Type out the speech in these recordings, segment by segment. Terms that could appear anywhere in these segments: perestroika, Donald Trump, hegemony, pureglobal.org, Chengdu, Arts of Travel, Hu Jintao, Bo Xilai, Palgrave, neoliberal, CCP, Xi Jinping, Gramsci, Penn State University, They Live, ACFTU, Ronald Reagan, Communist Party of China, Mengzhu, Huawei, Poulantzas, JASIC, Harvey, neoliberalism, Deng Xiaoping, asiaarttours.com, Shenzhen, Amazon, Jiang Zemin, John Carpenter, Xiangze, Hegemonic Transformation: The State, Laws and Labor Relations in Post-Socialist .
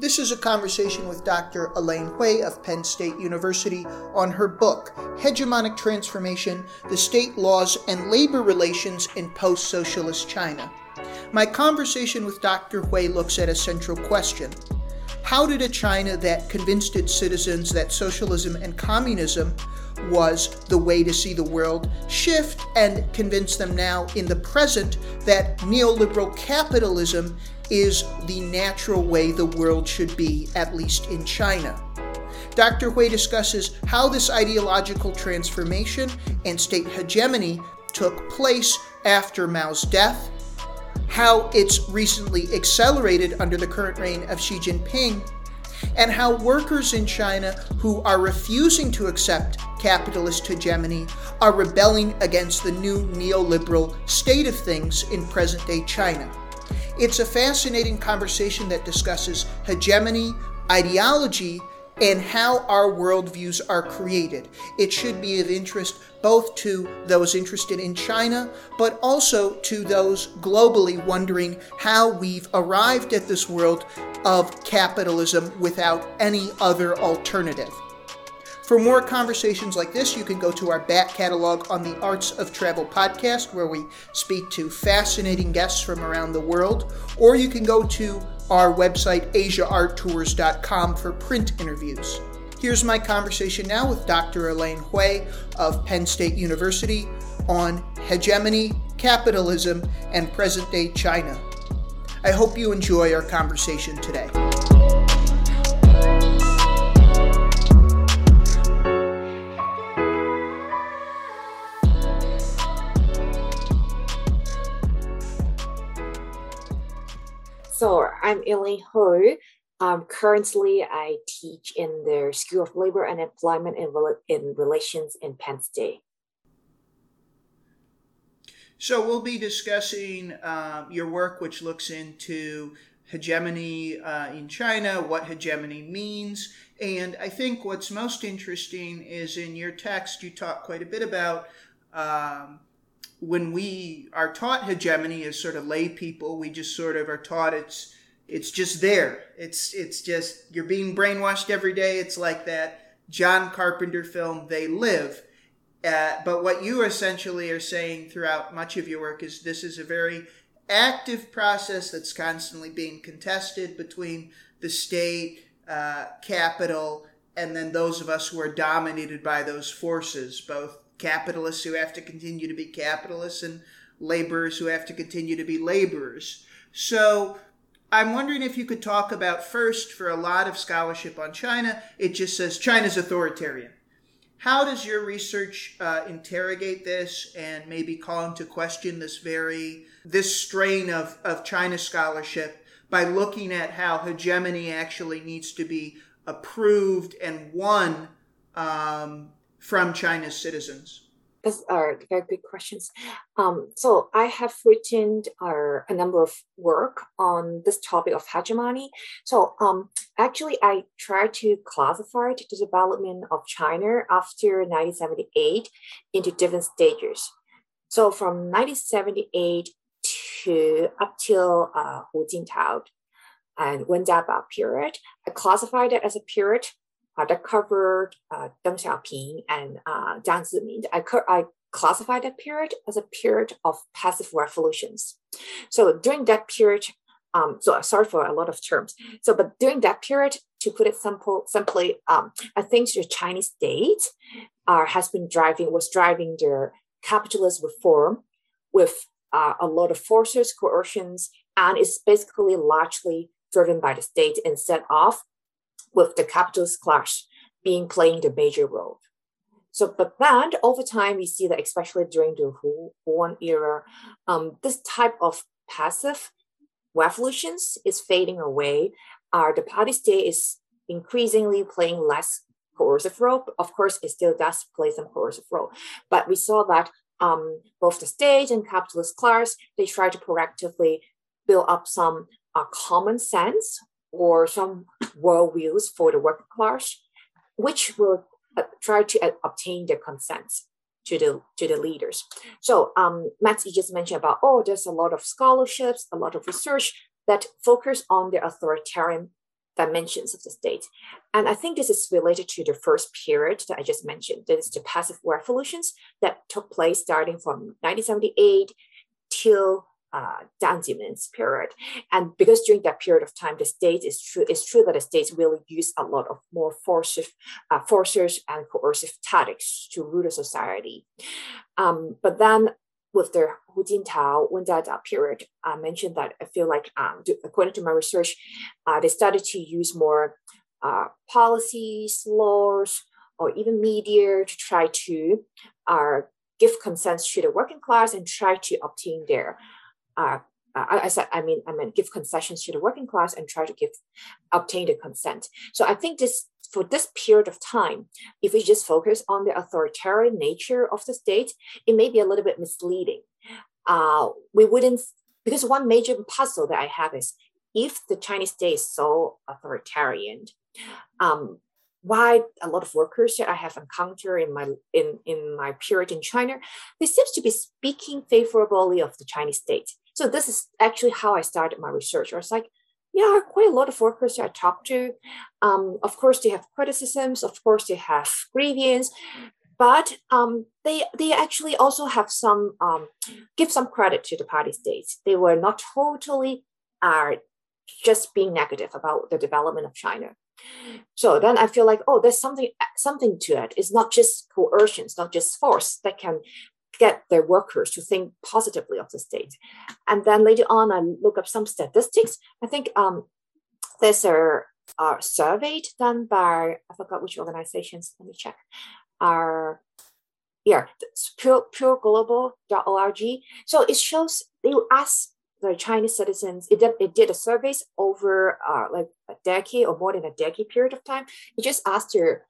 This is a conversation with Dr. Elaine Hui of Penn State University on her book, Hegemonic Transformation: The State, Laws and Labor Relations in Post-Socialist China. My conversation with Dr. Hui looks at a central question. How did a China that convinced its citizens that socialism and communism was the way to see the world shift and convince them now in the present that neoliberal capitalism is the natural way the world should be, at least in China? Dr. Hui discusses how this ideological transformation and state hegemony took place after Mao's death, how it's recently accelerated under the current reign of Xi Jinping, and how workers in China who are refusing to accept capitalist hegemony are rebelling against the new neoliberal state of things in present-day China. It's a fascinating conversation that discusses hegemony, ideology, and how our worldviews are created. It should be of interest both to those interested in China, but also to those globally wondering how we've arrived at this world of capitalism without any other alternative. For more conversations like this, you can go to our back catalog on the Arts of Travel podcast, where we speak to fascinating guests from around the world, or you can go to our website, asiaarttours.com, for print interviews. Here's my conversation now with Dr. Elaine Hui of Penn State University on hegemony, capitalism, and present-day China. I hope you enjoy our conversation today. So I'm Elaine Hui. Currently, I teach in the School of Labor and Employment in Relations in Penn State. So we'll be discussing your work, which looks into hegemony in China, what hegemony means. And I think what's most interesting is in your text, you talk quite a bit about when we are taught hegemony as sort of lay people, we just sort of are taught it's just there. It's just, you're being brainwashed every day. It's like that John Carpenter film, They Live. But what you essentially are saying throughout much of your work is this is a very active process that's constantly being contested between the state, capital, and then those of us who are dominated by those forces, both capitalists who have to continue to be capitalists and laborers who have to continue to be laborers. So I'm wondering if you could talk about, first, for a lot of scholarship on China, it just says China's authoritarian. How does your research interrogate this and maybe call into question this strain of China scholarship by looking at how hegemony actually needs to be approved and won from China's citizens? Those are very good questions. So I have written a number of work on this topic of hegemony. So actually, I tried to classify the development of China after 1978 into different stages. So from 1978 to up till Hu Jintao and Wen Jiabao period, I classified it as a period that covered Deng Xiaoping and Jiang Zemin. I classified that period as a period of passive revolutions. So during that period, sorry for a lot of terms. So, but during that period, to put it simply, I think the Chinese state was driving their capitalist reform with a lot of forces, coercions, and it's basically largely driven by the state instead of with the capitalist class playing the major role. So, but then over time, we see that especially during the Hu era, this type of passive revolutions is fading away. The party state is increasingly playing less coercive role. Of course, it still does play some coercive role, but we saw that both the state and capitalist class, they try to proactively build up some common sense or some worldviews for the working class, which will try to obtain their consent to the leaders. So Max, you just mentioned about, there's a lot of scholarships, a lot of research that focus on the authoritarian dimensions of the state. And I think this is related to the first period that I just mentioned. That is the passive revolutions that took place starting from 1978 till Jiang Zemin's period. And because during that period of time, the state is true, it's true that the states really use a lot of more forces and coercive tactics to rule the society. But then with the Hu Jintao, Wen Jiabao period, I mentioned that I feel like, according to my research, they started to use more policies, laws, or even media to try to give consents to the working class and try to obtain their give concessions to the working class and try to obtain the consent. So I think this, for this period of time, if we just focus on the authoritarian nature of the state, it may be a little bit misleading. Because one major puzzle that I have is, if the Chinese state is so authoritarian, why a lot of workers that I have encountered in my period in China, they seem to be speaking favorably of the Chinese state. So this is actually how I started my research. I was like, yeah, quite a lot of workers that I talked to. Of course, they have criticisms. Of course, they have grievances. But they actually also have some, give some credit to the party states. They were not totally just being negative about the development of China. So then I feel like, oh, there's something to it. It's not just coercion, it's not just force that can get their workers to think positively of the state. And then later on, I look up some statistics. I think there's a survey done by, I forgot which organizations, let me check. Pureglobal.org. So it shows, they ask the Chinese citizens, it did a survey over like a decade or more than a decade period of time. It just asked their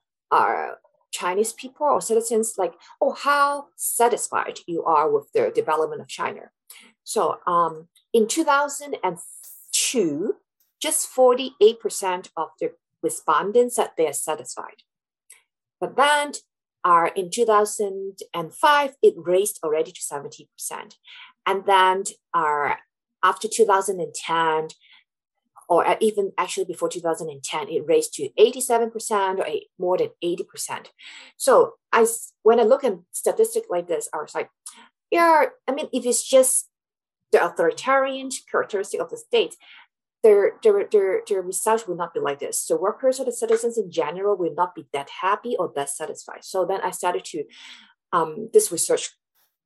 Chinese people or citizens like, oh, how satisfied you are with the development of China. So in 2002, just 48% of the respondents said they are satisfied. But then in 2005, it raised already to 70%. And then after 2010, or even actually before 2010, it raised to 87% or more than 80%. So when I look at statistics like this, I was like, yeah, I mean, if it's just the authoritarian characteristic of the state, their results will not be like this. The workers or the citizens in general will not be that happy or that satisfied. So then I started to this research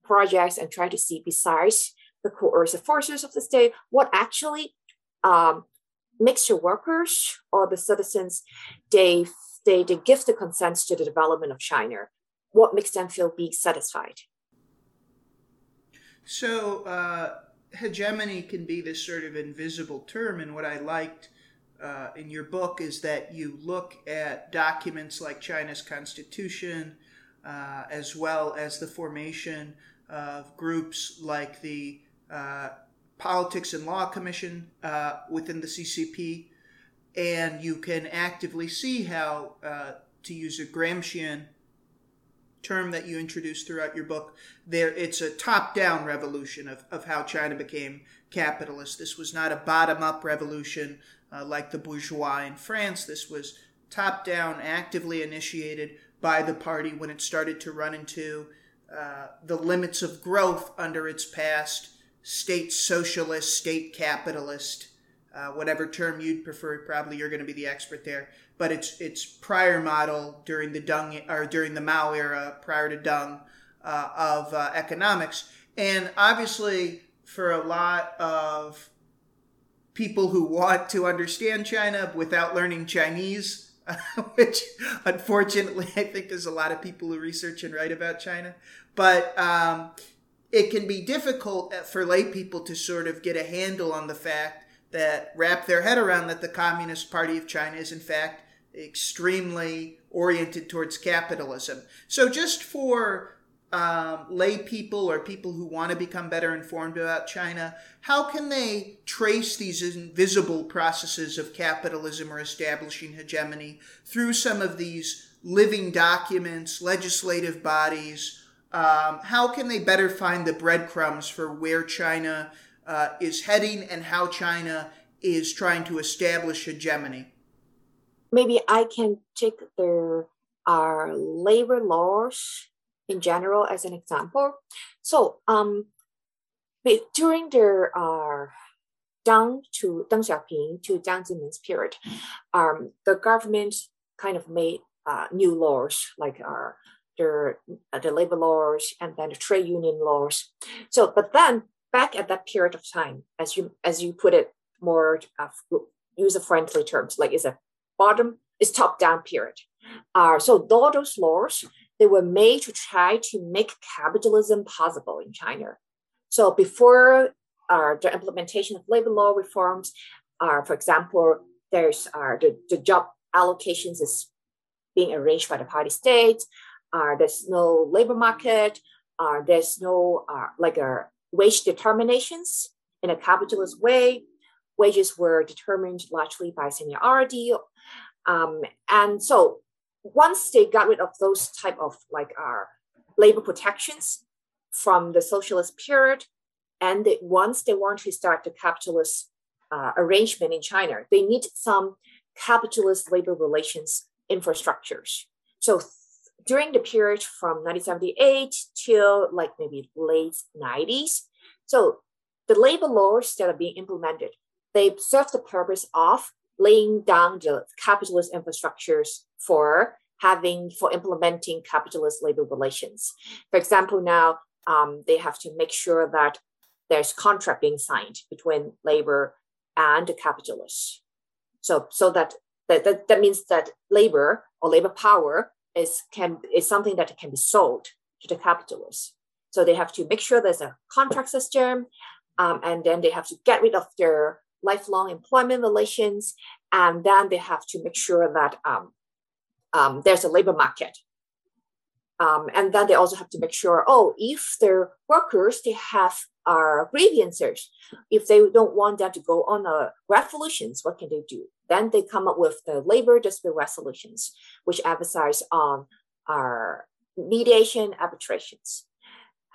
projects and try to see, besides the coercive forces of the state, what actually makes your workers or the citizens, they give the consents to the development of China. What makes them feel being satisfied? So hegemony can be this sort of invisible term. And what I liked in your book is that you look at documents like China's constitution, as well as the formation of groups like the Politics and Law Commission within the CCP, and you can actively see how, to use a Gramscian term that you introduce throughout your book, it's a top-down revolution of how China became capitalist. This was not a bottom-up revolution like the bourgeois in France. This was top-down, actively initiated by the party when it started to run into the limits of growth under its past state socialist, state capitalist, whatever term you'd prefer. Probably you're going to be the expert there. But its prior model during the Mao era, prior to Deng, of economics. And obviously, for a lot of people who want to understand China without learning Chinese, which unfortunately I think there's a lot of people who research and write about China, but it can be difficult for lay people to sort of get a handle on the fact that wrap their head around that the Communist Party of China is in fact extremely oriented towards capitalism. So just for lay people or people who want to become better informed about China, how can they trace these invisible processes of capitalism or establishing hegemony through some of these living documents, legislative bodies? How can they better find the breadcrumbs for where China is heading and how China is trying to establish hegemony? Maybe I can take the labor laws in general as an example. So during the down to Deng Xiaoping to Jiang Zemin's period, the government kind of made new laws like the labor laws and then the trade union laws. So, but then back at that period of time, as you put it, more user-friendly terms, like it's top-down period. So all those laws, they were made to try to make capitalism possible in China. So before the implementation of labor law reforms, for example, there's the job allocations is being arranged by the party state. There's no labor market. There's no wage determinations in a capitalist way. Wages were determined largely by seniority. And so once they got rid of those type of labor protections from the socialist period, and once they want to start the capitalist arrangement in China, they need some capitalist labor relations infrastructures. So during the period from 1978 till like maybe late 90s, so the labor laws that are being implemented, they serve the purpose of laying down the capitalist infrastructures for implementing capitalist labor relations. For example, now they have to make sure that there's contract being signed between labor and the capitalists. So that means that labor or labor power is something that can be sold to the capitalists. So they have to make sure there's a contract system, and then they have to get rid of their lifelong employment relations, and then they have to make sure that there's a labor market. And then they also have to make sure, if their workers, they have grievances, if they don't want them to go on revolutions, what can they do? Then they come up with the labor dispute resolutions, which emphasize on our mediation arbitrations.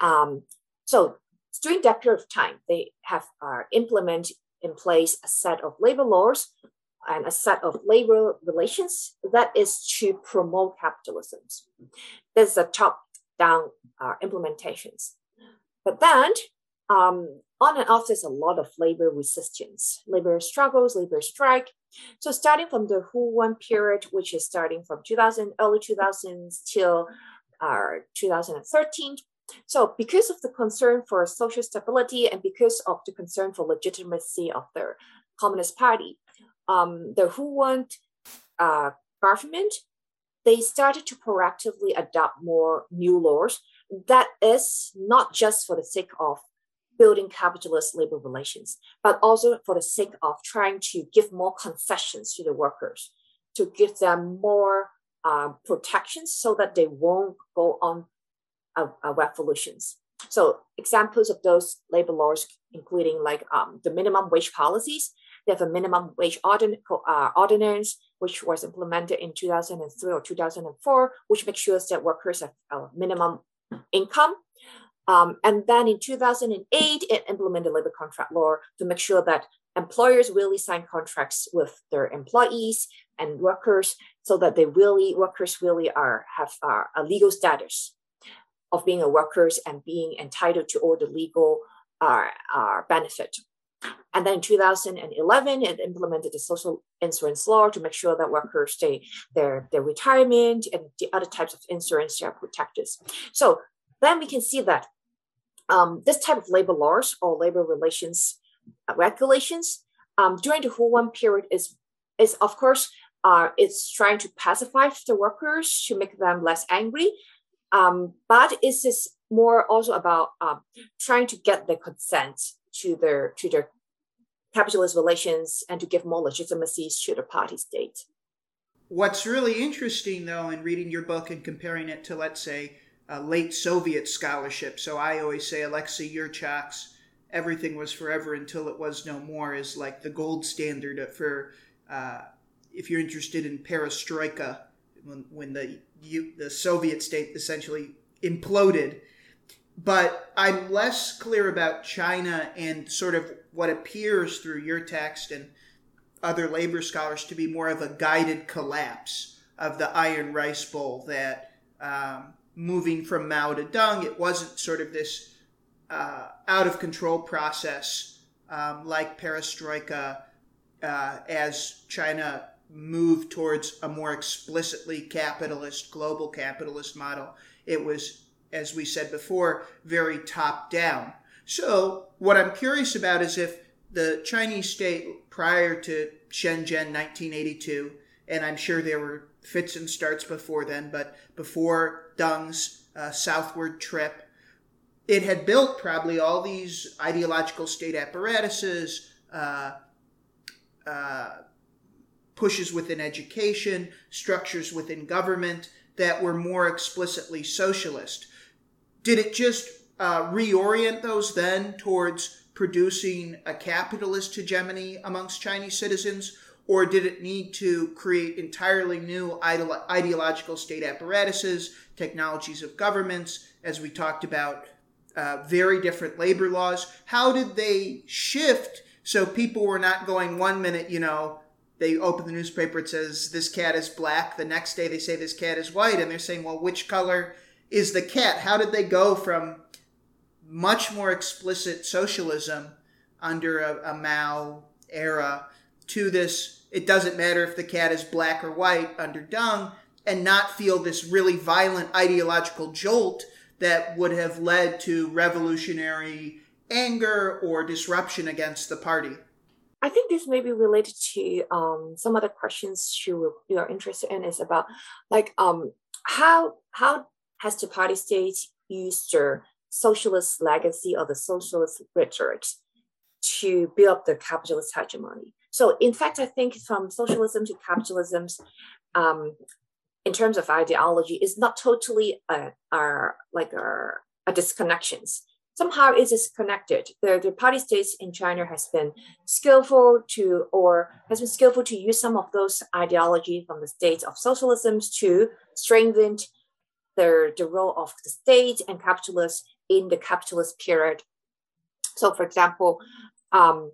So during that period of time, they have implemented in place a set of labor laws and a set of labor relations that is to promote capitalism. This is the top-down implementations. But then, on and off, there's a lot of labor resistance, labor struggles, labor strike. So starting from the Hu I period, which is starting from early 2000s till 2013. So because of the concern for social stability and because of the concern for legitimacy of the Communist Party, the Hu I government, they started to proactively adopt more new laws that is not just for the sake of building capitalist labor relations, but also for the sake of trying to give more concessions to the workers, to give them more protections so that they won't go on revolutions. So examples of those labor laws, including the minimum wage policies. They have a minimum wage ordinance, which was implemented in 2003 or 2004, which makes sure that workers have a minimum income. And then in 2008, it implemented labor contract law to make sure that employers really sign contracts with their employees and workers so that workers really have a legal status of being a workers and being entitled to all the legal benefit. And then in 2011, it implemented the social insurance law to make sure that workers, their retirement and the other types of insurance are protected. So then we can see that this type of labor laws or labor relations regulations during the Hu I period is of course, it's trying to pacify the workers to make them less angry. But it is more also about trying to get their consent to their capitalist relations and to give more legitimacy to the party state. What's really interesting, though, in reading your book and comparing it to, let's say, late Soviet scholarship. So I always say Alexei Yurchak's "Everything Was Forever Until It Was No More" is like the gold standard for if you're interested in perestroika, when the Soviet state essentially imploded. But I'm less clear about China and sort of what appears through your text and other labor scholars to be more of a guided collapse of the Iron Rice Bowl, that moving from Mao to Deng, it wasn't sort of this out-of-control process like perestroika as China moved towards a more explicitly capitalist, global capitalist model. It was, as we said before, very top-down. So what I'm curious about is if the Chinese state prior to Shenzhen 1982, and I'm sure there were fits and starts before then, but before Deng's southward trip, it had built probably all these ideological state apparatuses, pushes within education, structures within government that were more explicitly socialist. Did it just reorient those then towards producing a capitalist hegemony amongst Chinese citizens, or did it need to create entirely new ideological state apparatuses, technologies of governments, as we talked about, very different labor laws? How did they shift so people were not going one minute, you know, they open the newspaper, it says this cat is black. The next day they say this cat is white. And they're saying, well, which color is the cat? How did they go from much more explicit socialism under a Mao era to this, it doesn't matter if the cat is black or white under Deng, and not feel this really violent ideological jolt that would have led to revolutionary anger or disruption against the party? I think this may be related to some other questions you are interested in, is about like how has the party state used their socialist legacy or the socialist rhetoric to build up the capitalist hegemony? So in fact, I think from socialism to capitalism, in terms of ideology, is not totally a disconnections. Somehow it is connected. The party states in China has been skillful to, use some of those ideology from the states of socialism to strengthen the role of the state and capitalists in the capitalist period. So for example, during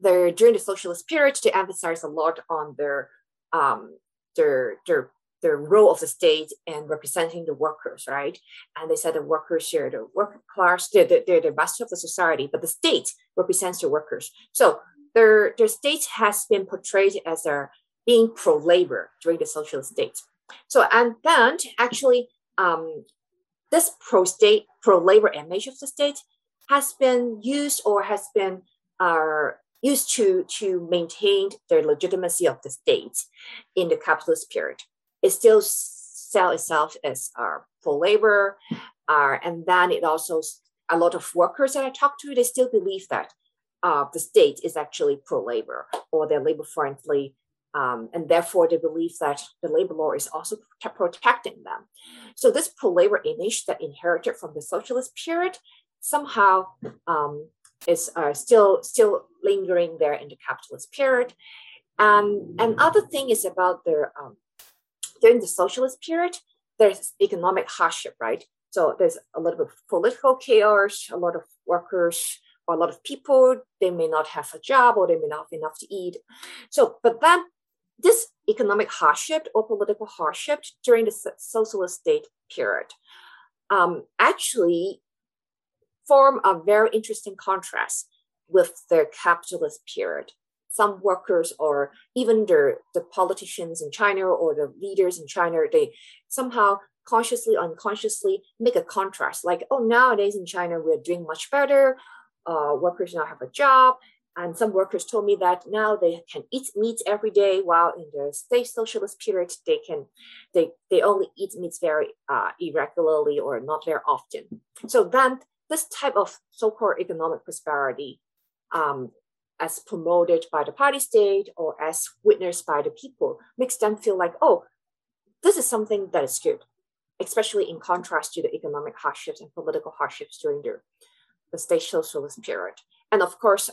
the socialist period, they emphasize a lot on their role of the state and representing the workers, right? And they said the workers are the working class, they're the master of the society, but the state represents the workers. So their state has been portrayed as being pro-labor during the socialist state. So, and then actually, this pro-state, pro-labor image of the state has been used or has been used to maintain the legitimacy of the state in the capitalist period. It still sells itself as pro-labor, and then it also, a lot of workers that I talk to, they still believe that the state is actually pro-labor or they're labor-friendly, and therefore they believe that the labor law is also protecting them. So this pro-labor image that inherited from the socialist period somehow is still lingering there in the capitalist period. And other thing is about during the socialist period, there's economic hardship, right? So there's a lot of political chaos, a lot of workers, or a lot of people, they may not have a job or they may not have enough to eat. So, but then this economic hardship or political hardship during the socialist state period actually form a very interesting contrast with the capitalist period. Some workers or even the politicians in China or the leaders in China, they somehow consciously, unconsciously make a contrast. Like, oh, nowadays in China, we're doing much better. Workers now have a job. And some workers told me that now they can eat meat every day, while in the state socialist period, they only eat meats very irregularly or not very often. So then this type of so-called economic prosperity, as promoted by the party state or as witnessed by the people, makes them feel like, oh, this is something that is good, especially in contrast to the economic hardships and political hardships during the state socialist period. And of course,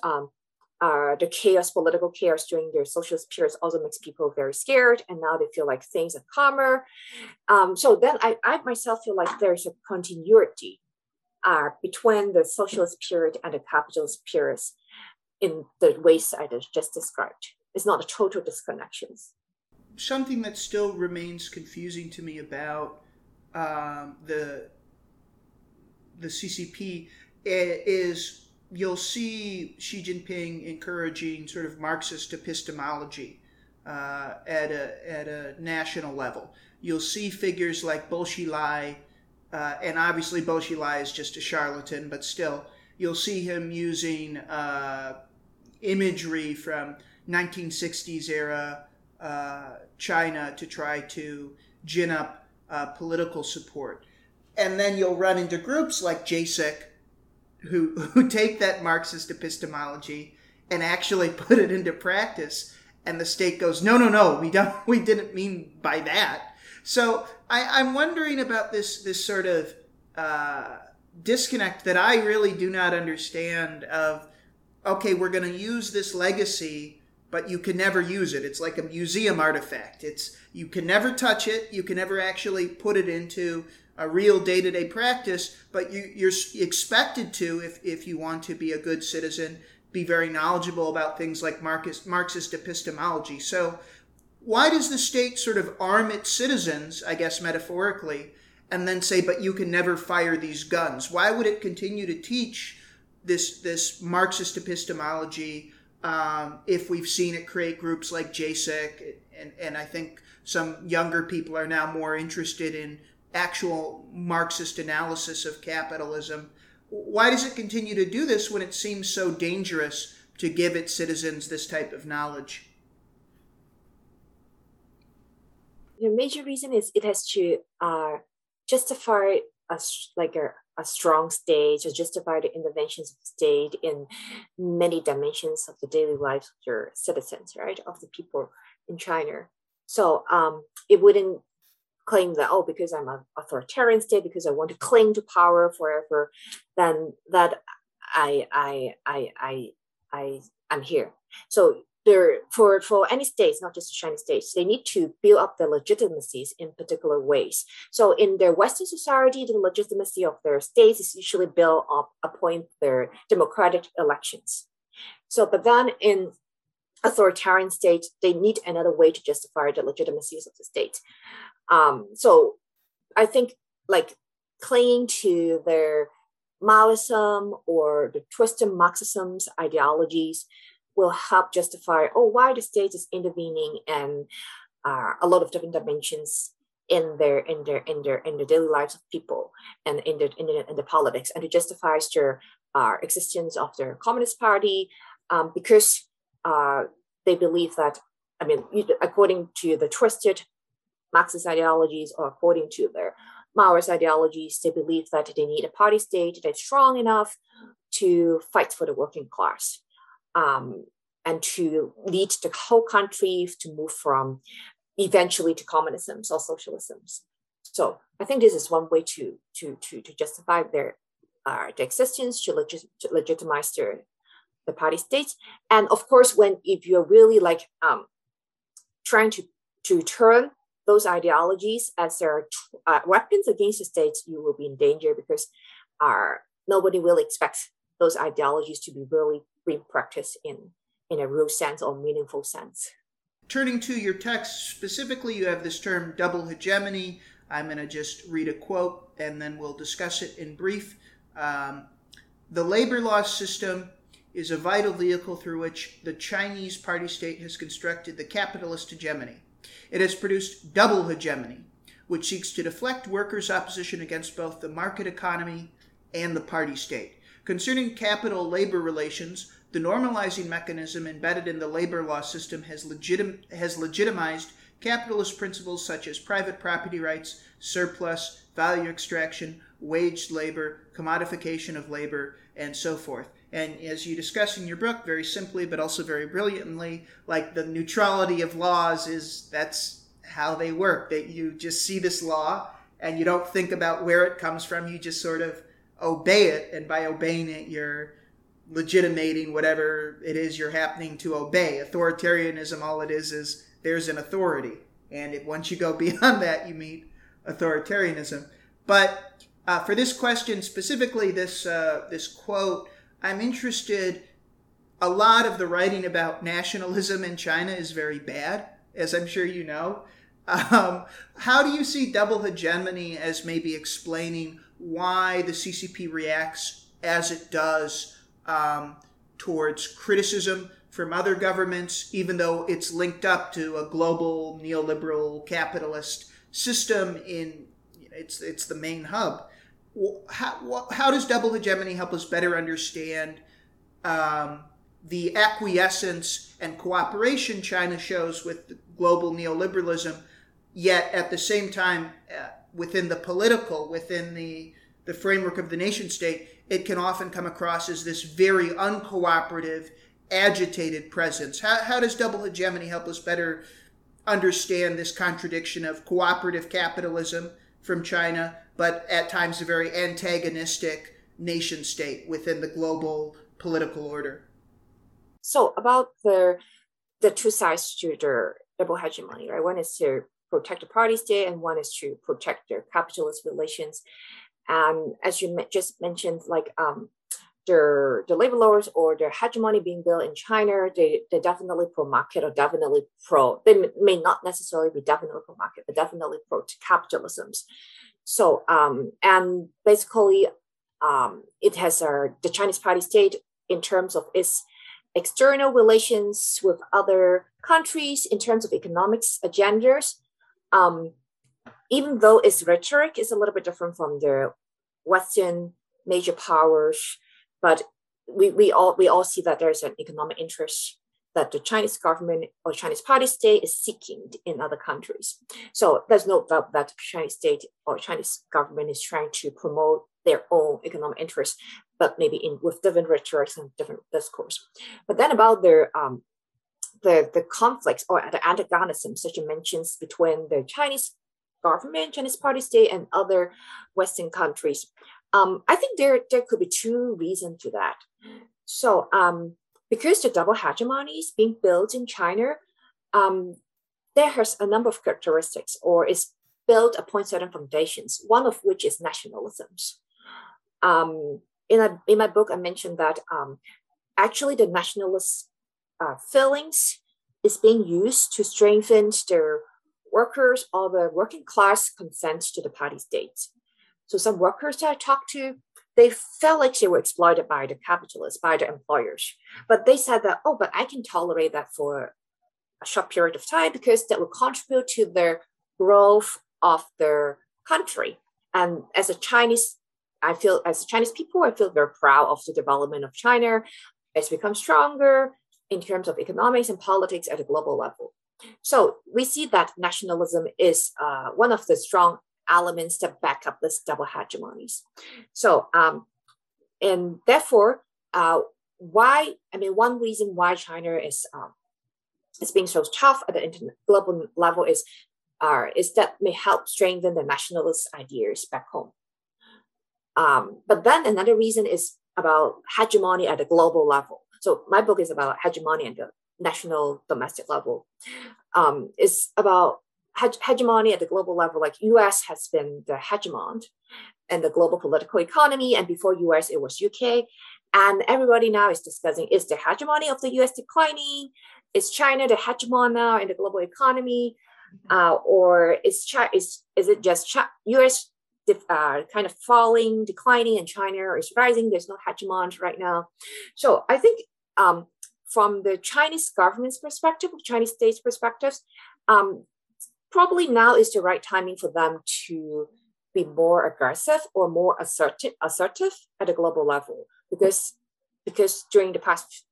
the chaos, political chaos during their socialist periods also makes people very scared, and now they feel like things are calmer. So then I myself feel like there's a continuity between the socialist period and the capitalist periods in the ways I just described. It's not a total disconnection. Something that still remains confusing to me about the CCP is you'll see Xi Jinping encouraging sort of Marxist epistemology at a national level. You'll see figures like Bo Xilai, and obviously Bo Xilai is just a charlatan, but still, you'll see him using imagery from 1960s era China to try to gin up political support. And then you'll run into groups like JASIC, who take that Marxist epistemology and actually put it into practice. And the state goes, no, we didn't mean by that. So I'm wondering about this sort of disconnect that I really do not understand of, okay, we're going to use this legacy, but you can never use it. It's like a museum artifact. You can never touch it. You can never actually put it into a real day-to-day practice, but you're expected to, if you want to be a good citizen, be very knowledgeable about things like Marxist epistemology. So why does the state sort of arm its citizens, I guess metaphorically, and then say, but you can never fire these guns? Why would it continue to teach this Marxist epistemology if we've seen it create groups like JASIC? And I think some younger people are now more interested in actual Marxist analysis of capitalism. Why does it continue to do this when it seems so dangerous to give its citizens this type of knowledge? The major reason is it has to justify a strong state, or justify the interventions of the state in many dimensions of the daily lives of your citizens, right, of the people in China. So it wouldn't claim that, oh, because I'm an authoritarian state, because I want to cling to power forever, then that I'm here. So there, for any states, not just Chinese states, they need to build up their legitimacies in particular ways. So in their Western society, the legitimacy of their states is usually built up upon their democratic elections. So, but then in authoritarian state, they need another way to justify the legitimacies of the state. So I think like clinging to their Maoism or the twisted Marxism's ideologies will help justify, oh, why the state is intervening and a lot of different dimensions in their daily lives of people and in the politics, and it justifies their existence of their Communist Party because they believe that, I mean, according to the twisted Marxist ideologies or according to their Maoist ideologies, they believe that they need a party state that's strong enough to fight for the working class and to lead the whole country to move from eventually to communism or socialisms. So I think this is one way to justify their existence, to legitimize the party states. And of course, if you're really like trying to turn those ideologies as their weapons against the state, you will be in danger because nobody will expect those ideologies to be really being practiced in a real sense or meaningful sense. Turning to your text specifically, you have this term double hegemony. I'm going to just read a quote and then we'll discuss it in brief. The labor law system is a vital vehicle through which the Chinese party state has constructed the capitalist hegemony. It has produced double hegemony, which seeks to deflect workers' opposition against both the market economy and the party state. Concerning capital-labor relations, the normalizing mechanism embedded in the labor law system has legitimized capitalist principles such as private property rights, surplus, value extraction, waged labor, commodification of labor, and so forth. And as you discuss in your book, very simply but also very brilliantly, like the neutrality of laws that's how they work. That you just see this law and you don't think about where it comes from. You just sort of obey it, and by obeying it, you're legitimating whatever it is you're happening to obey. Authoritarianism, all it is there's an authority, and once you go beyond that, you meet authoritarianism. But for this question specifically, this quote. I'm interested a lot of the writing about nationalism in China is very bad, as I'm sure you know. How do you see double hegemony as maybe explaining why the CCP reacts as it does towards criticism from other governments, even though it's linked up to a global neoliberal capitalist system in it's the main hub? How does double hegemony help us better understand the acquiescence and cooperation China shows with global neoliberalism, yet at the same time, within the framework of the nation state, it can often come across as this very uncooperative, agitated presence? How does double hegemony help us better understand this contradiction of cooperative capitalism from China, but at times a very antagonistic nation state within the global political order? So about the two sides to the double hegemony, right? One is to protect the party state, and one is to protect their capitalist relations. As you just mentioned, the labor lords or the hegemony being built in China, they're definitely pro-market or definitely pro, they may not necessarily be definitely pro-market, but definitely pro-capitalism. So, and basically, it has the Chinese party state in terms of its external relations with other countries, in terms of economics agendas, even though its rhetoric is a little bit different from the Western major powers, but we all see that there's an economic interest that the Chinese government or Chinese party state is seeking in other countries. So there's no doubt that Chinese state or Chinese government is trying to promote their own economic interests, but maybe with different rhetorics and different discourse. But then about the conflicts or the antagonism, such as mentions between the Chinese government, Chinese party state, and other Western countries. I think there could be two reasons to that. So because the double hegemony is being built in China, there has a number of characteristics, or is built upon certain foundations, one of which is nationalisms. In my book, I mentioned that actually the nationalist feelings is being used to strengthen their workers or the working class consent to the party state. So some workers that I talked to, they felt like they were exploited by the capitalists, by the employers. But they said that, but I can tolerate that for a short period of time because that will contribute to the growth of their country. And as Chinese people, I feel very proud of the development of China. It's become stronger in terms of economics and politics at a global level. So we see that nationalism is one of the strong elements that back up this double hegemonies. So, and therefore, one reason why China is being so tough at the global level is that may help strengthen the nationalist ideas back home. But then another reason is about hegemony at the global level. So my book is about hegemony at the national domestic level. It's about hegemony at the global level, like US has been the hegemon in the global political economy, and before US, it was UK. And everybody now is discussing, is the hegemony of the US declining? Is China the hegemon now in the global economy? Or is it just US kind of falling, declining, and China is rising? There's no hegemon right now. So I think from the Chinese government's perspective, Chinese state's perspectives, probably now is the right timing for them to be more aggressive or more assertive at a global level. Because during the past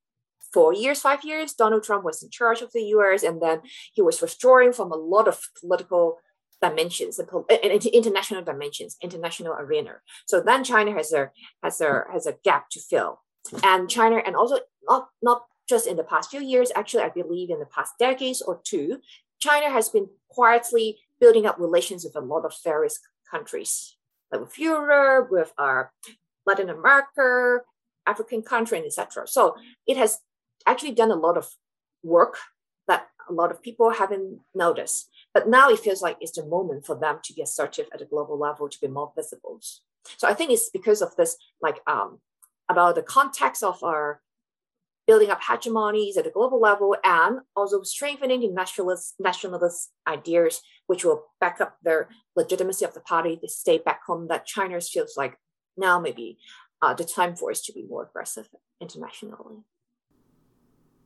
5 years, Donald Trump was in charge of the US, and then he was withdrawing from a lot of political dimensions and international dimensions, international arena. So then China has a gap to fill. And China, and also not just in the past few years, actually I believe in the past decades or two, China has been quietly building up relations with a lot of various countries, like with Europe, with Latin America, African countries, etc. So it has actually done a lot of work that a lot of people haven't noticed. But now it feels like it's the moment for them to be assertive at a global level, to be more visible. So I think it's because of this, about the context of our building up hegemonies at the global level, and also strengthening the nationalist ideas, which will back up their legitimacy of the party, the state back home, that China feels like now maybe the time for us to be more aggressive internationally.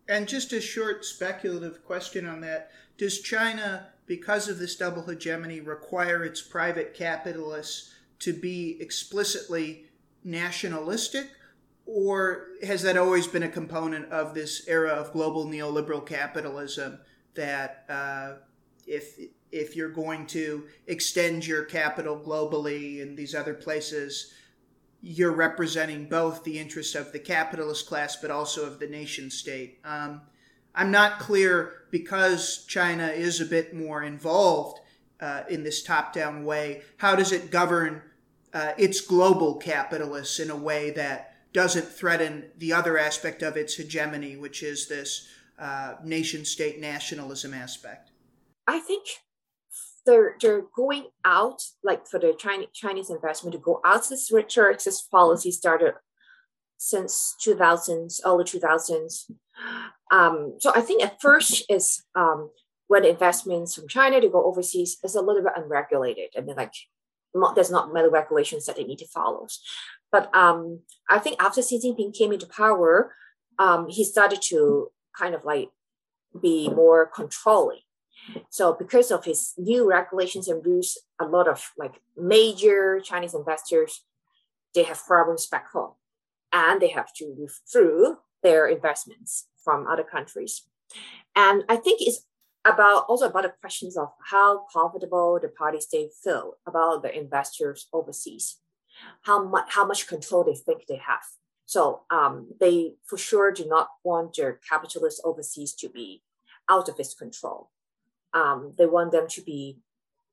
And just a short speculative question on that. Does China, because of this double hegemony, require its private capitalists to be explicitly nationalistic? Or has that always been a component of this era of global neoliberal capitalism that if you're going to extend your capital globally in these other places, you're representing both the interest of the capitalist class but also of the nation state? I'm not clear, because China is a bit more involved in this top-down way, how does it govern its global capitalists in a way that doesn't threaten the other aspect of its hegemony, which is this nation-state nationalism aspect? I think they're going out, like for the Chinese investment to go out. This retroactive policy started since 2000s, early 2000s. So I think at first is when investments from China to go overseas is a little bit unregulated. I mean, like there's not many regulations that they need to follow. But I think after Xi Jinping came into power, he started to kind of like be more controlling. So because of his new regulations and rules, a lot of like major Chinese investors, they have problems back home, and they have to withdraw their investments from other countries. And I think it's also about the questions of how comfortable the parties they feel about the investors overseas. How much control they think they have. So they for sure do not want their capitalists overseas to be out of its control. They want them to be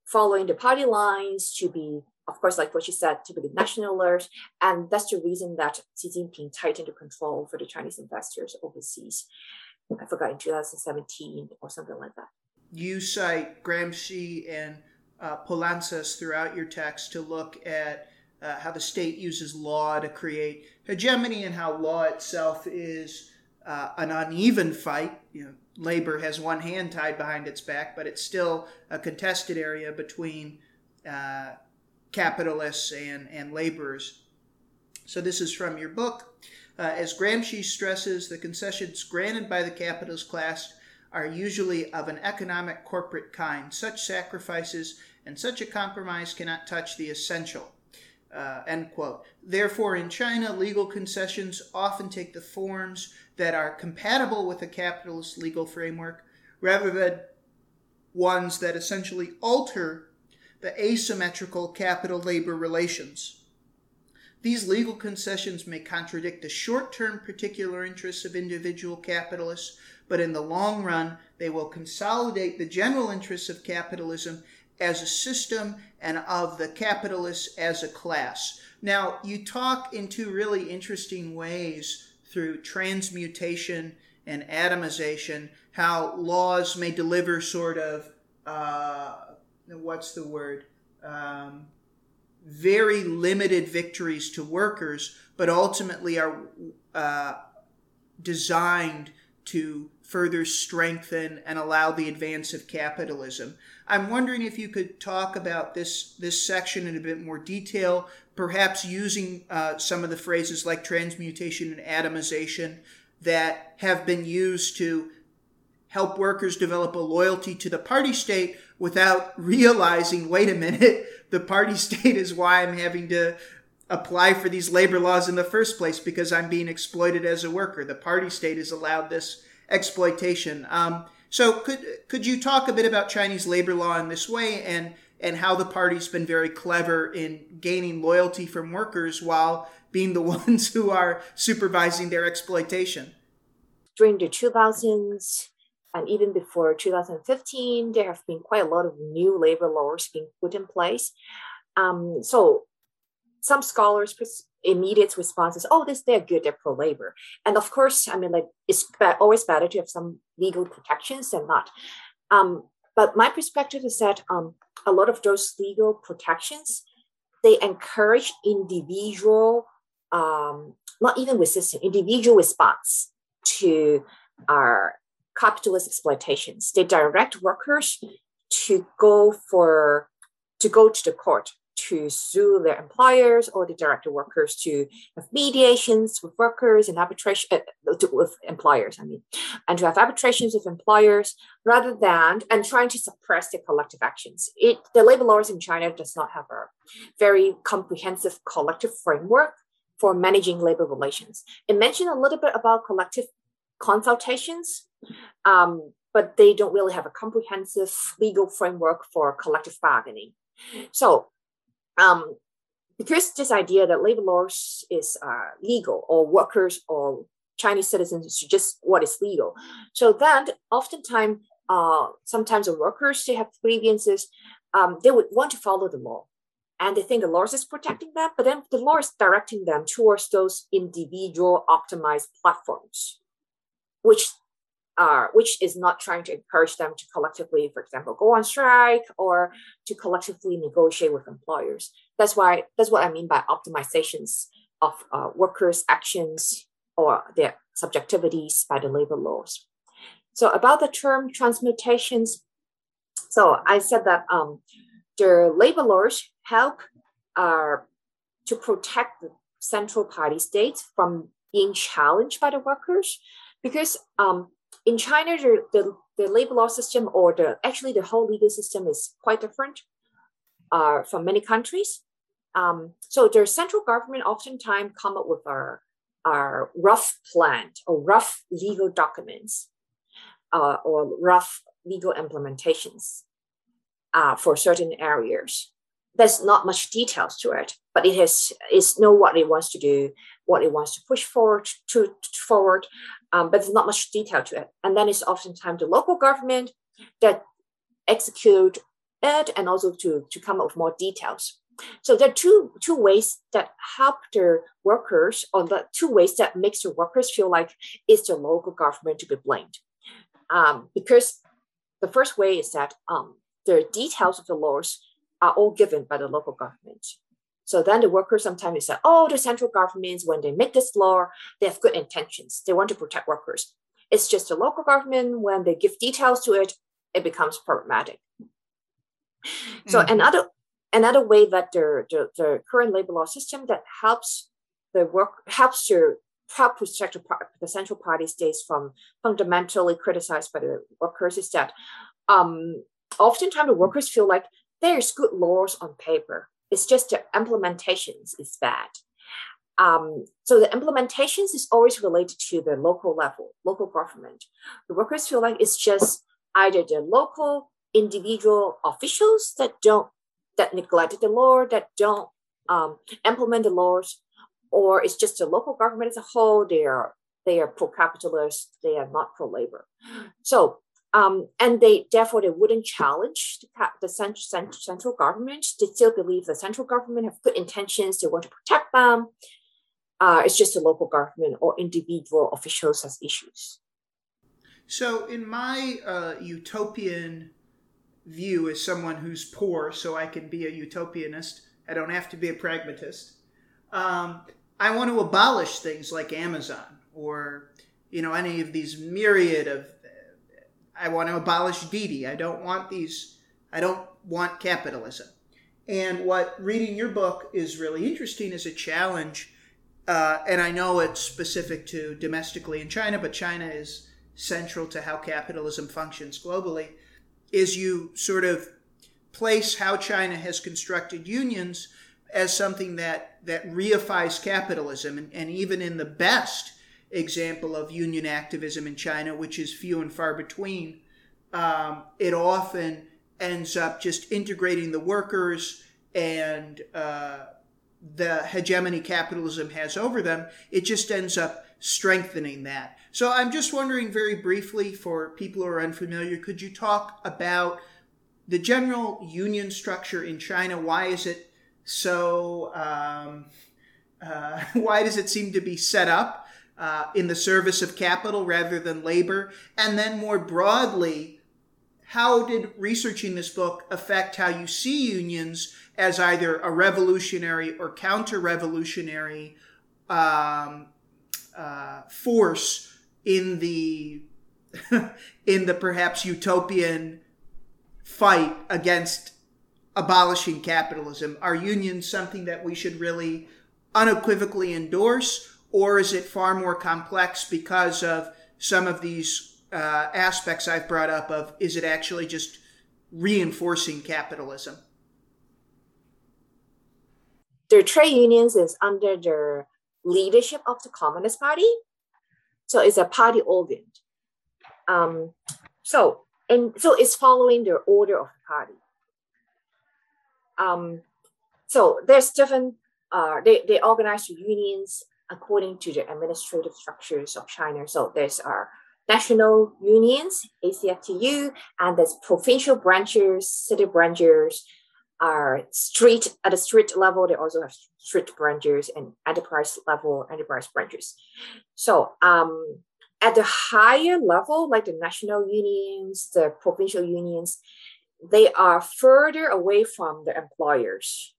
following the party lines, to be, of course, like what you said, to be the nationalists. And that's the reason that Xi Jinping tightened the control for the Chinese investors overseas. I forgot, in 2017 or something like that. You cite Gramsci and Poulantzas throughout your text to look at how the state uses law to create hegemony, and how law itself is an uneven fight. You know, labor has one hand tied behind its back, but it's still a contested area between capitalists and laborers. So this is from your book. As Gramsci stresses, the concessions granted by the capitalist class are usually of an economic corporate kind. Such sacrifices and such a compromise cannot touch the essential. End quote. Therefore, in China, legal concessions often take the forms that are compatible with a capitalist legal framework, rather than ones that essentially alter the asymmetrical capital-labor relations. These legal concessions may contradict the short-term particular interests of individual capitalists, but in the long run, they will consolidate the general interests of capitalism as a system and of the capitalists as a class. Now, you talk in two really interesting ways through transmutation and atomization, how laws may deliver sort of, very limited victories to workers, but ultimately are designed to further strengthen and allow the advance of capitalism. I'm wondering if you could talk about this section in a bit more detail, perhaps using some of the phrases like transmutation and atomization that have been used to help workers develop a loyalty to the party state without realizing, wait a minute, the party state is why I'm having to apply for these labor laws in the first place, because I'm being exploited as a worker. The party state has allowed this exploitation. So could you talk a bit about Chinese labor law in this way, and how the party's been very clever in gaining loyalty from workers while being the ones who are supervising their exploitation? During the 2000s and even before 2015, there have been quite a lot of new labor laws being put in place. So some scholars immediate response is, oh, they're good, they're pro-labor. And of course, I mean, like, it's always better to have some legal protections than not. But my perspective is that a lot of those legal protections, they encourage individual, not even resistance, individual response to capitalist exploitations. They direct workers to go to the court to sue their employers, or they direct the workers to have mediations with workers and arbitration with employers. And to have arbitrations with employers rather than trying to suppress their collective actions. The labor laws in China does not have a very comprehensive collective framework for managing labor relations. It mentioned a little bit about collective consultations, but they don't really have a comprehensive legal framework for collective bargaining. So, because this idea that labor laws is legal, or workers or Chinese citizens should just what is legal, so that oftentimes, sometimes the workers, they have grievances, they would want to follow the law, and they think the laws is protecting them, but then the law is directing them towards those individual optimized platforms, which is not trying to encourage them to collectively, for example, go on strike or to collectively negotiate with employers. That's what I mean by optimizations of workers' actions or their subjectivities by the labor laws. So about the term transmutations, so I said that the labor laws help to protect the central party states from being challenged by the workers, because in China, the labor law system, or actually the whole legal system, is quite different from many countries. So the central government oftentimes come up with our rough plan or rough legal documents or rough legal implementations for certain areas. There's not much details to it, but it knows what it wants to do, what it wants to push forward, but there's not much detail to it. And then it's oftentimes the local government that execute it, and also to come up with more details. So there are two ways that help their workers, or the two ways that makes the workers feel like it's the local government to be blamed. Because the first way is that the details of the laws are all given by the local government. So then the workers sometimes say, oh, the central governments, when they make this law, they have good intentions. They want to protect workers. It's just the local government, when they give details to it, it becomes problematic. Mm-hmm. So another way that the current labor law system that helps to protect the central party states from fundamentally criticized by the workers is that oftentimes the workers feel like there's good laws on paper. It's just the implementations is bad. So the implementations is always related to the local level, local government. The workers feel like it's just either the local individual officials that neglected the law, that don't implement the laws, or it's just the local government as a whole. They are pro-capitalist. They are not pro-labor. So. And therefore they wouldn't challenge the central government. They still believe the central government have good intentions. They want to protect them. It's just the local government or individual officials as issues. So in my utopian view, as someone who's poor, so I can be a utopianist, I don't have to be a pragmatist. I want to abolish things like Amazon or, any of these myriad of, I want to abolish Didi. I don't want capitalism. And what reading your book is really interesting is a challenge. And I know it's specific to domestically in China, but China is central to how capitalism functions globally, is you sort of place how China has constructed unions as something that reifies capitalism. And even in the best example of union activism in China, which is few and far between, it often ends up just integrating the workers and the hegemony capitalism has over them. It just ends up strengthening that. So I'm just wondering very briefly, for people who are unfamiliar, could you talk about the general union structure in China? Why is it so, why does it seem to be set up in the service of capital rather than labor? And then more broadly, how did researching this book affect how you see unions as either a revolutionary or counter-revolutionary force in the perhaps utopian fight against abolishing capitalism? Are unions something that we should really unequivocally endorse, or is it far more complex because of some of these aspects I've brought up of, is it actually just reinforcing capitalism? The trade unions is under the leadership of the Communist Party. So it's a party organ. So it's following the order of the party. So there's different, they organize the unions according to the administrative structures of China. So there's our national unions, ACFTU, and there's provincial branches, city branches, our street, at the street level, they also have street branches and enterprise level, enterprise branches. So at the higher level, like the national unions, the provincial unions, they are further away from the employers.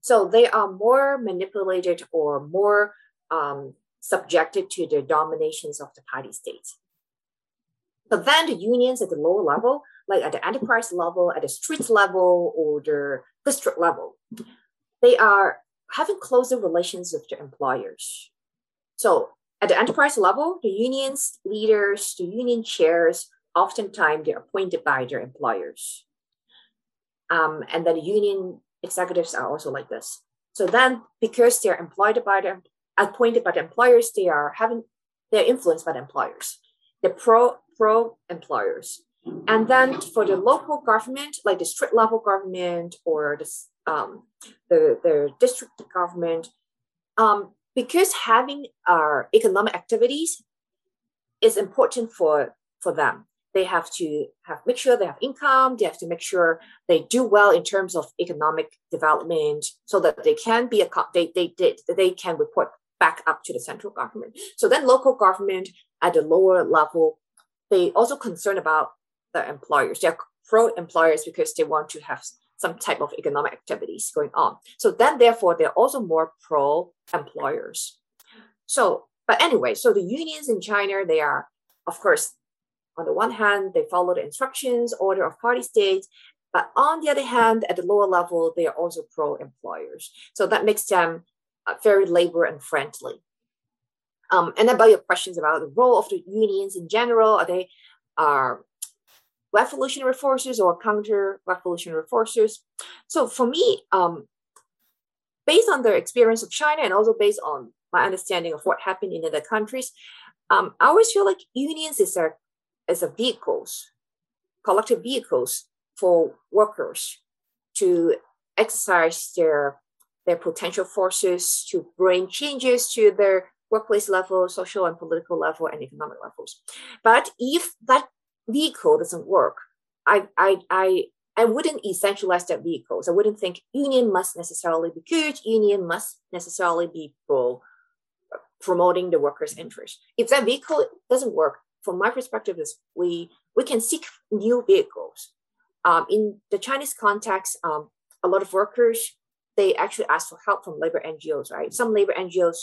So they are more manipulated or more subjected to the dominations of the party state. But then the unions at the lower level, like at the enterprise level, at the street level, or the district level, they are having closer relations with the employers. So at the enterprise level, the union's leaders, the union chairs, oftentimes they're appointed by their employers. And then the union executives are also like this. So then because they're appointed by the employers, they're influenced by the employers. They're pro employers. And then for the local government, like the street level government or the district government, because having our economic activities is important for them. They have to make sure they have income. They have to make sure they do well in terms of economic development, so that they can be they can report back up to the central government. So then local government at the lower level, they also concerned about the employers. They're pro-employers because they want to have some type of economic activities going on. So then, therefore, they're also more pro-employers. So, but anyway, so the unions in China, they are, of course, on the one hand, they follow the instructions, order of party state. But on the other hand, at the lower level, they are also pro-employers. So that makes them very labor and friendly. And about your questions about the role of the unions in general, are they revolutionary forces or counter-revolutionary forces? So for me, based on the experience of China and also based on my understanding of what happened in other countries, I always feel like unions is a vehicles, collective vehicles for workers to exercise their potential forces, to bring changes to their workplace level, social and political level, and economic levels. But if that vehicle doesn't work, I wouldn't essentialize that vehicle. So I wouldn't think union must necessarily be good, union must necessarily be promoting the workers' interest. If that vehicle doesn't work, from my perspective, is we can seek new vehicles. In the Chinese context, a lot of workers, they actually ask for help from labor NGOs, right? Some labor NGOs,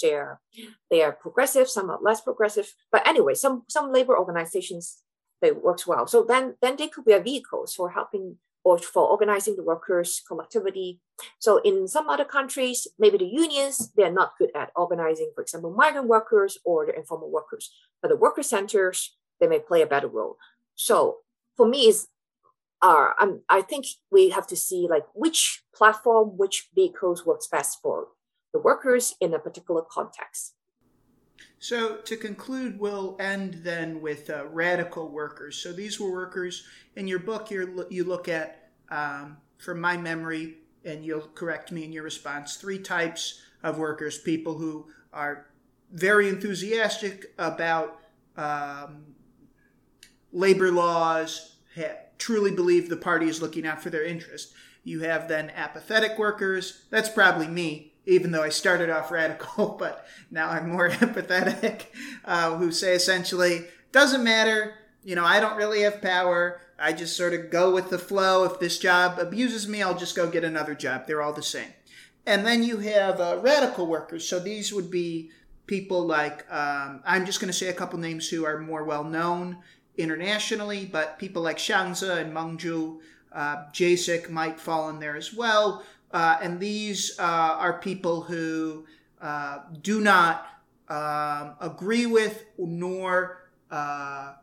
they are progressive, some are less progressive. But anyway, some labor organizations, they work well. So then they could be a vehicle for helping or for organizing the workers' collectivity. So in some other countries, maybe the unions, they're not good at organizing, for example, migrant workers or the informal workers. But the worker centers, they may play a better role. So for me, I think we have to see like which platform, which vehicles works best for the workers in a particular context. So to conclude, we'll end then with radical workers. So these were workers in your book. You look at, from my memory, and you'll correct me in your response, three types of workers: people who are very enthusiastic about labor laws, truly believe the party is looking out for their interest. You have then apathetic workers. That's probably me, even though I started off radical, but now I'm more apathetic, who say essentially, doesn't matter. You know, I don't really have power. I just sort of go with the flow. If this job abuses me, I'll just go get another job. They're all the same. And then you have radical workers. So these would be people like, I'm just going to say a couple names who are more well-known internationally, but people like Xiangze and Mengzhu, JASIC might fall in there as well. And these are people who do not agree with nor are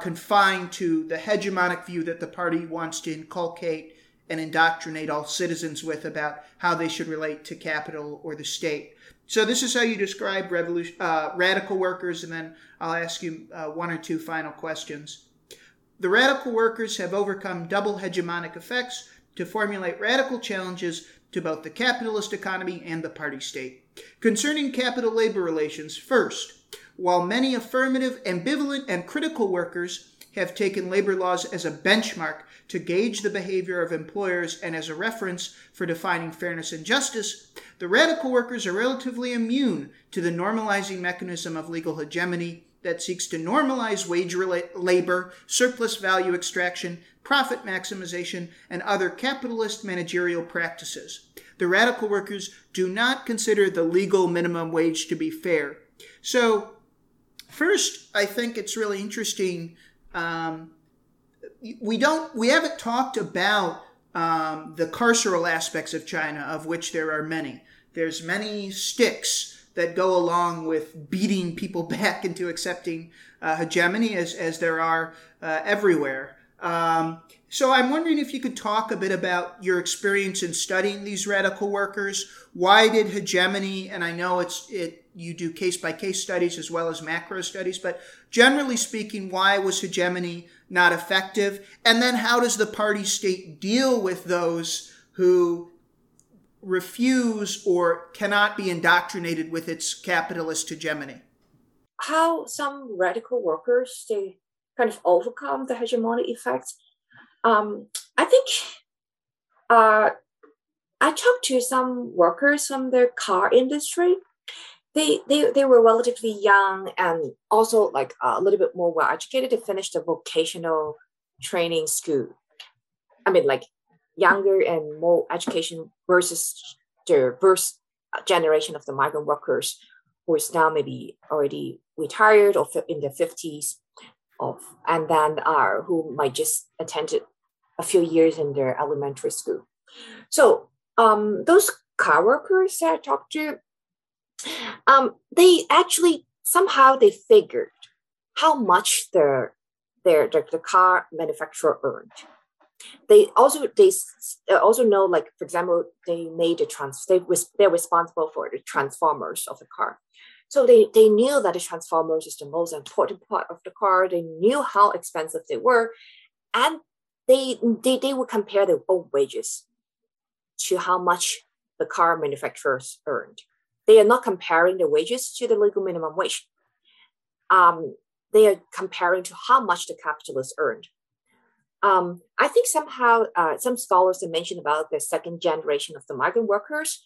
confined to the hegemonic view that the party wants to inculcate and indoctrinate all citizens with about how they should relate to capital or the state. So this is how you describe radical workers, and then I'll ask you one or two final questions. The radical workers have overcome double hegemonic effects to formulate radical challenges to both the capitalist economy and the party state. Concerning capital-labor relations, first, while many affirmative, ambivalent, and critical workers have taken labor laws as a benchmark to gauge the behavior of employers and as a reference for defining fairness and justice, the radical workers are relatively immune to the normalizing mechanism of legal hegemony that seeks to normalize wage labor, surplus value extraction, profit maximization, and other capitalist managerial practices. The radical workers do not consider the legal minimum wage to be fair. So, first, I think it's really interesting. We haven't talked about the carceral aspects of China, of which there are many. There's many sticks that go along with beating people back into accepting hegemony, as there are everywhere. So I'm wondering if you could talk a bit about your experience in studying these radical workers. Why did hegemony, and I know you do case-by-case studies as well as macro studies, but generally speaking, why was hegemony not effective? And then how does the party state deal with those who refuse or cannot be indoctrinated with its capitalist hegemony? How some radical workers, they kind of overcome the hegemonic effects. I think I talked to some workers from the car industry. They were relatively young and also like a little bit more well-educated. They finished a vocational training school. I mean, like younger and more education versus the first generation of the migrant workers who is now maybe already retired or in their 50s, and then are who might just attended a few years in their elementary school. So those car workers that I talked to, they actually somehow they figured how much the car manufacturer earned. They also know, like, for example, they made they're responsible for the transformers of the car. So they knew that the transformers is the most important part of the car. They knew how expensive they were, and they would compare their own wages to how much the car manufacturers earned. They are not comparing the wages to the legal minimum wage. They are comparing to how much the capitalists earned. I think somehow some scholars have mentioned about the second generation of the migrant workers.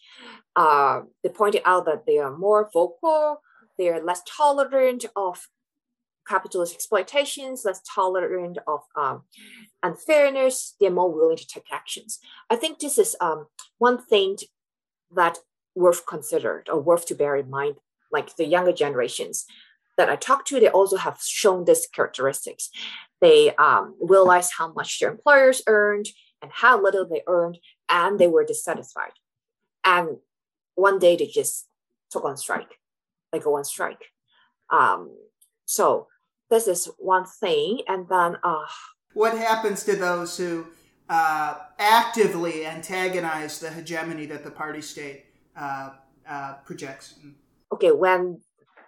They pointed out that they are more vocal, they are less tolerant of capitalist exploitations, less tolerant of unfairness, they're more willing to take actions. I think this is one thing that worth considered or worth to bear in mind. Like the younger generations that I talked to, they also have shown these characteristics. They realized how much their employers earned and how little they earned, and they were dissatisfied. And one day they just took on strike. They go on strike. So this is one thing. And then what happens to those who actively antagonize the hegemony that the party state projects? Okay, when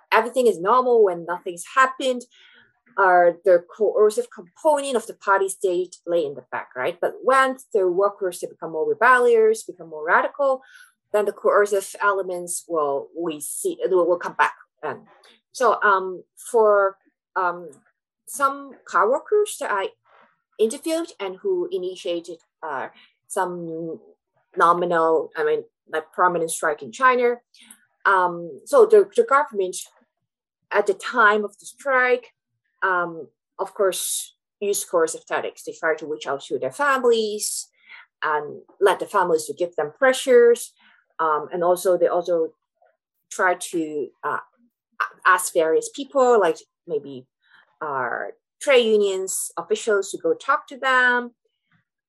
everything is normal, when nothing's happened, the coercive component of the party state lay in the back, right? But when the workers they become more rebellious, become more radical, then the coercive elements will come back. And so, for some car workers that I interviewed and who initiated some nominal, prominent strike in China. So the government at the time of the strike, of course, used coercive tactics. They tried to reach out to their families and let the families to give them pressures. And also they also try to ask various people, like maybe trade unions, officials, to go talk to them.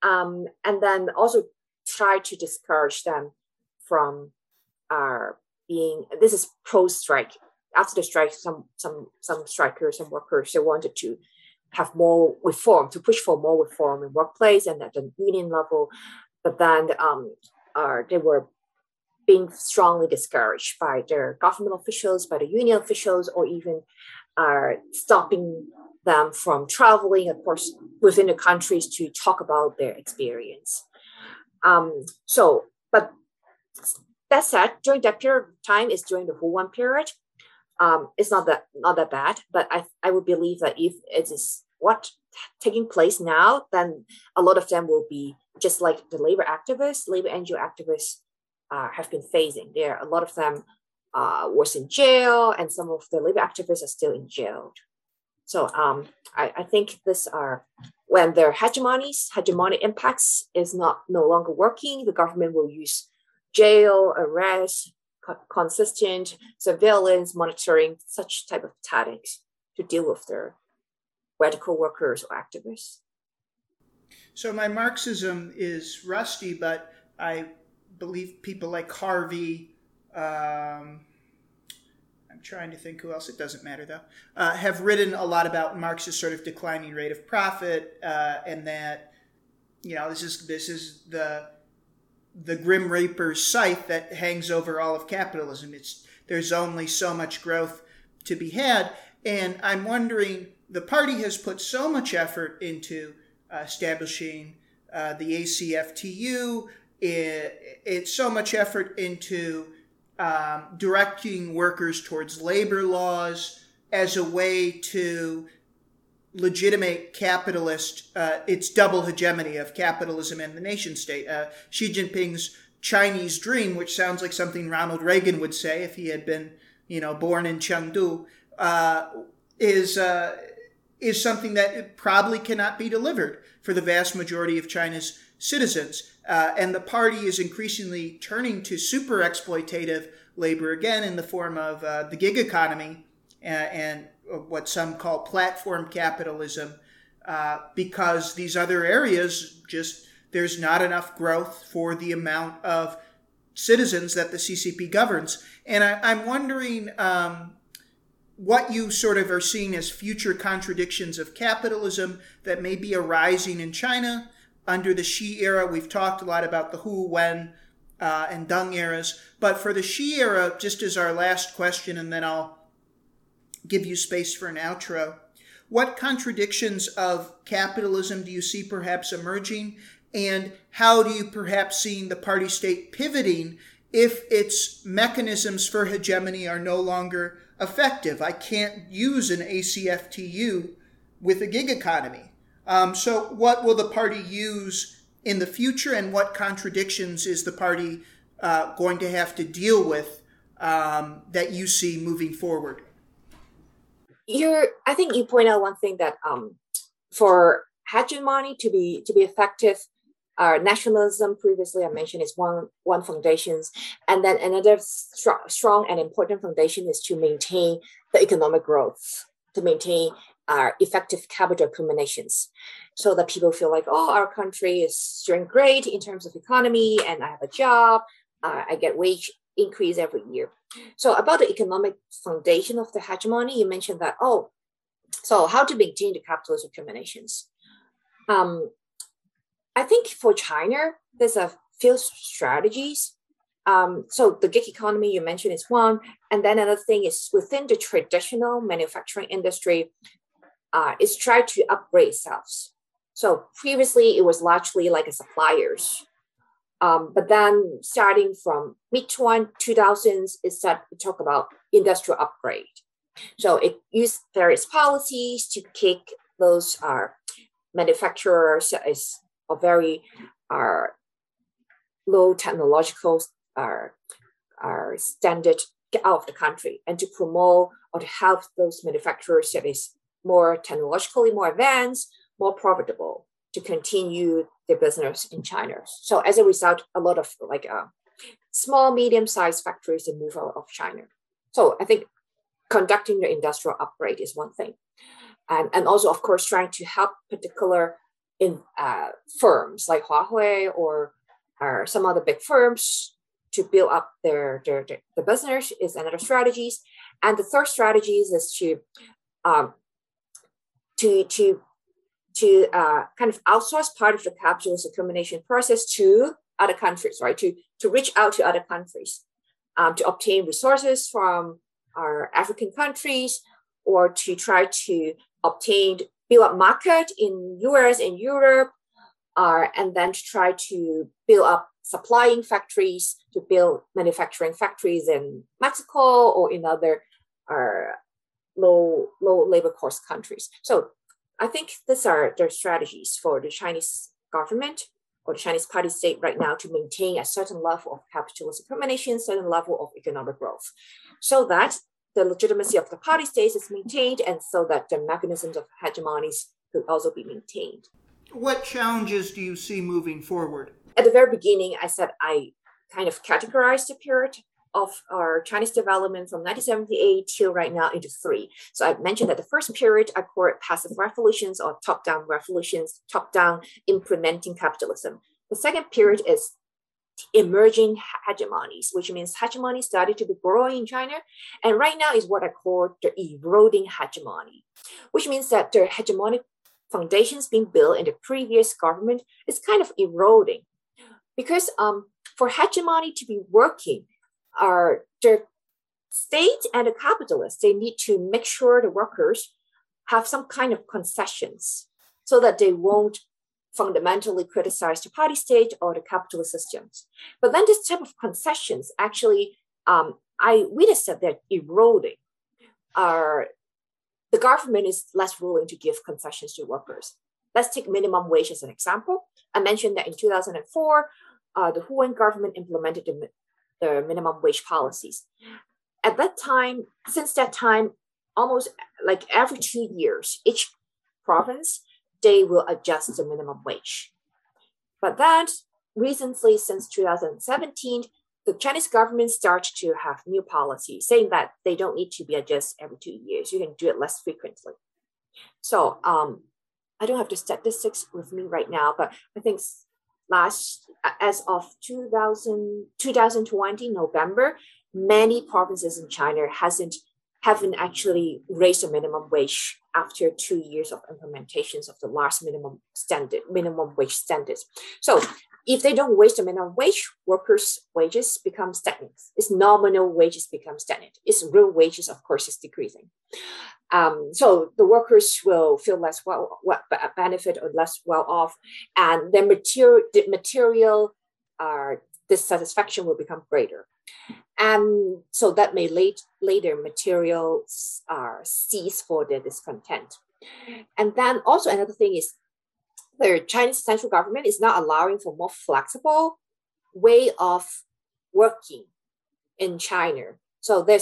And then also try to discourage them from being, this is post-strike. After the strike, some strikers, some workers, they wanted to have more reform, to push for more reform in workplace and at the union level. But then they were being strongly discouraged by their government officials, by the union officials, or even stopping them from traveling, of course, within the countries to talk about their experience. But that said, during that period of time is during the Hu Wen period. It's not that bad, but I would believe that if it is what taking place now, then a lot of them will be just like the labor activists, labor NGO activists have been facing. There, a lot of them was in jail, and some of the labor activists are still in jail. So I think this are when their hegemonic impacts is no longer working. The government will use jail, arrest, consistent surveillance, monitoring, such type of tactics to deal with their radical workers or activists. So my Marxism is rusty, but I believe people like Harvey, I'm trying to think who else, it doesn't matter though, have written a lot about Marx's sort of declining rate of profit, and that, you know, this is the Grim Reaper's scythe that hangs over all of capitalism. There's only so much growth to be had. And I'm wondering, the party has put so much effort into establishing the ACFTU, it's so much effort into directing workers towards labor laws as a way to legitimate capitalist, its double hegemony of capitalism and the nation state. Xi Jinping's Chinese dream, which sounds like something Ronald Reagan would say if he had been, born in Chengdu, is something that it probably cannot be delivered for the vast majority of China's citizens. And the party is increasingly turning to super exploitative labor again in the form of the gig economy and what some call platform capitalism, because these other areas just, there's not enough growth for the amount of citizens that the CCP governs. And I'm wondering what you sort of are seeing as future contradictions of capitalism that may be arising in China under the Xi era. We've talked a lot about the Hu, Wen, and Deng eras, but for the Xi era, just as our last question, and then I'll give you space for an outro. What contradictions of capitalism do you see perhaps emerging? And how do you perhaps see the party state pivoting if its mechanisms for hegemony are no longer effective? I can't use an ACFTU with a gig economy. So what will the party use in the future, and what contradictions is the party going to have to deal with that you see moving forward? I think you point out one thing that for hegemony to be effective, nationalism, previously I mentioned, is one foundations, and then another strong and important foundation is to maintain the economic growth, to maintain effective capital accumulations, so that people feel like, oh, our country is doing great in terms of economy, and I have a job, I get wage increase every year. So about the economic foundation of the hegemony, you mentioned that, so how to maintain the capitalist accumulations. I think for China, there's a few strategies. So the gig economy you mentioned is one. And then another thing is within the traditional manufacturing industry, is try to upgrade itself. So previously, it was largely like a suppliers. But then starting from mid-2000s, it started to talk about industrial upgrade. So it used various policies to kick those manufacturers as a very low technological standard out of the country, and to promote or to help those manufacturers that is more technologically more advanced, more profitable, to continue their business in China. So as a result, a lot of small, medium-sized factories to move out of China. So I think conducting the industrial upgrade is one thing. And also, of course, trying to help particular firms like Huawei or some other big firms to build up their business is another strategy. And the third strategy is to kind of outsource part of the capitalist accumulation process to other countries, right? To reach out to other countries, to obtain resources from our African countries, or to try to build up market in US and Europe, and then to try to build up supplying factories, to build manufacturing factories in Mexico or in other low labor cost countries. So I think these are their strategies for the Chinese government or the Chinese party state right now to maintain a certain level of capitalist accumulation, certain level of economic growth, so that the legitimacy of the party states is maintained, and so that the mechanisms of hegemonies could also be maintained. What challenges do you see moving forward? At the very beginning, I said I kind of categorized the period of our Chinese development from 1978 till right now into three. So I mentioned that the first period, I call it passive revolutions or top-down revolutions, top-down implementing capitalism. The second period is emerging hegemonies, which means hegemony started to be growing in China. And right now is what I call the eroding hegemony, which means that the hegemonic foundations being built in the previous government is kind of eroding. Because for hegemony to be working, the state and the capitalists, they need to make sure the workers have some kind of concessions so that they won't fundamentally criticize the party state or the capitalist systems. But then this type of concessions, actually, I witnessed that they're eroding. The government is less willing to give concessions to workers. Let's take minimum wage as an example. I mentioned that in 2004, the Hu Wen government implemented the minimum wage policies. At that time, since that time, almost like every 2 years, each province, they will adjust the minimum wage. But then recently, since 2017, the Chinese government started to have new policies saying that they don't need to be adjusted every 2 years. You can do it less frequently. So I don't have the statistics with me right now, but I think as of 2020 November, many provinces in China haven't actually raised the minimum wage after 2 years of implementations of the last minimum wage standards. So if they don't raise the minimum wage, workers' wages become stagnant. Its nominal wages become stagnant. Its real wages, of course, is decreasing. So the workers will feel less benefit or less well off, and their material dissatisfaction will become greater. And so that may later materials cease for their discontent. And then also another thing is the Chinese central government is not allowing for more flexible way of working in China. So the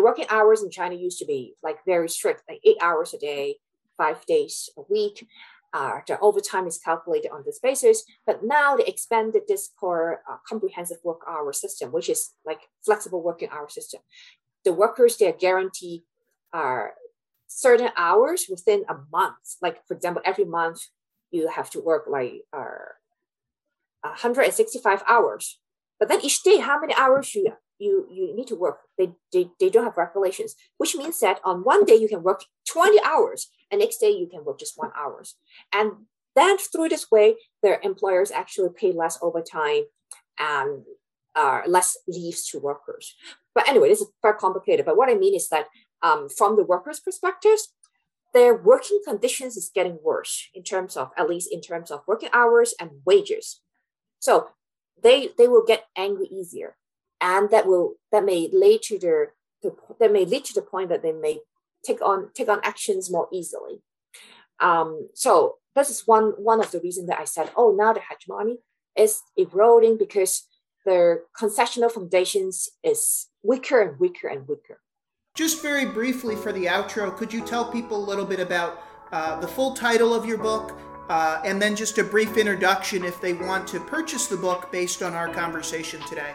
working hours in China used to be like very strict, like 8 hours a day, 5 days a week. The overtime is calculated on this basis, but now they expanded this core comprehensive work hour system, which is like flexible working hour system. The workers, they are guaranteed certain hours within a month. Like for example, every month you have to work like 165 hours, but then each day, how many hours you need to work, they don't have regulations, which means that on one day you can work 20 hours, and next day you can work just 1 hour. And then through this way, their employers actually pay less overtime and less leaves to workers. But anyway, this is very complicated. But what I mean is that from the workers' perspectives, their working conditions is getting worse at least in terms of working hours and wages. So they will get angry easier. And that may lead to the point that they may take on actions more easily. So this is one of the reasons that I said, now the hegemony is eroding because their concessional foundations is weaker and weaker and weaker. Just very briefly for the outro, could you tell people a little bit about the full title of your book and then just a brief introduction if they want to purchase the book based on our conversation today.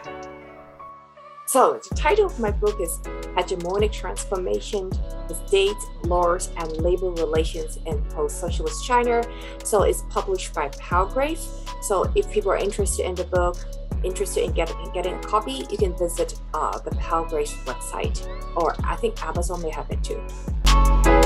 So, the title of my book is Hegemonic Transformation: The State, Laws and Labor Relations in Post-Socialist China. So, it's published by Palgrave. So, if people are interested in the book, interested in getting a copy, you can visit the Palgrave website, or I think Amazon may have it too.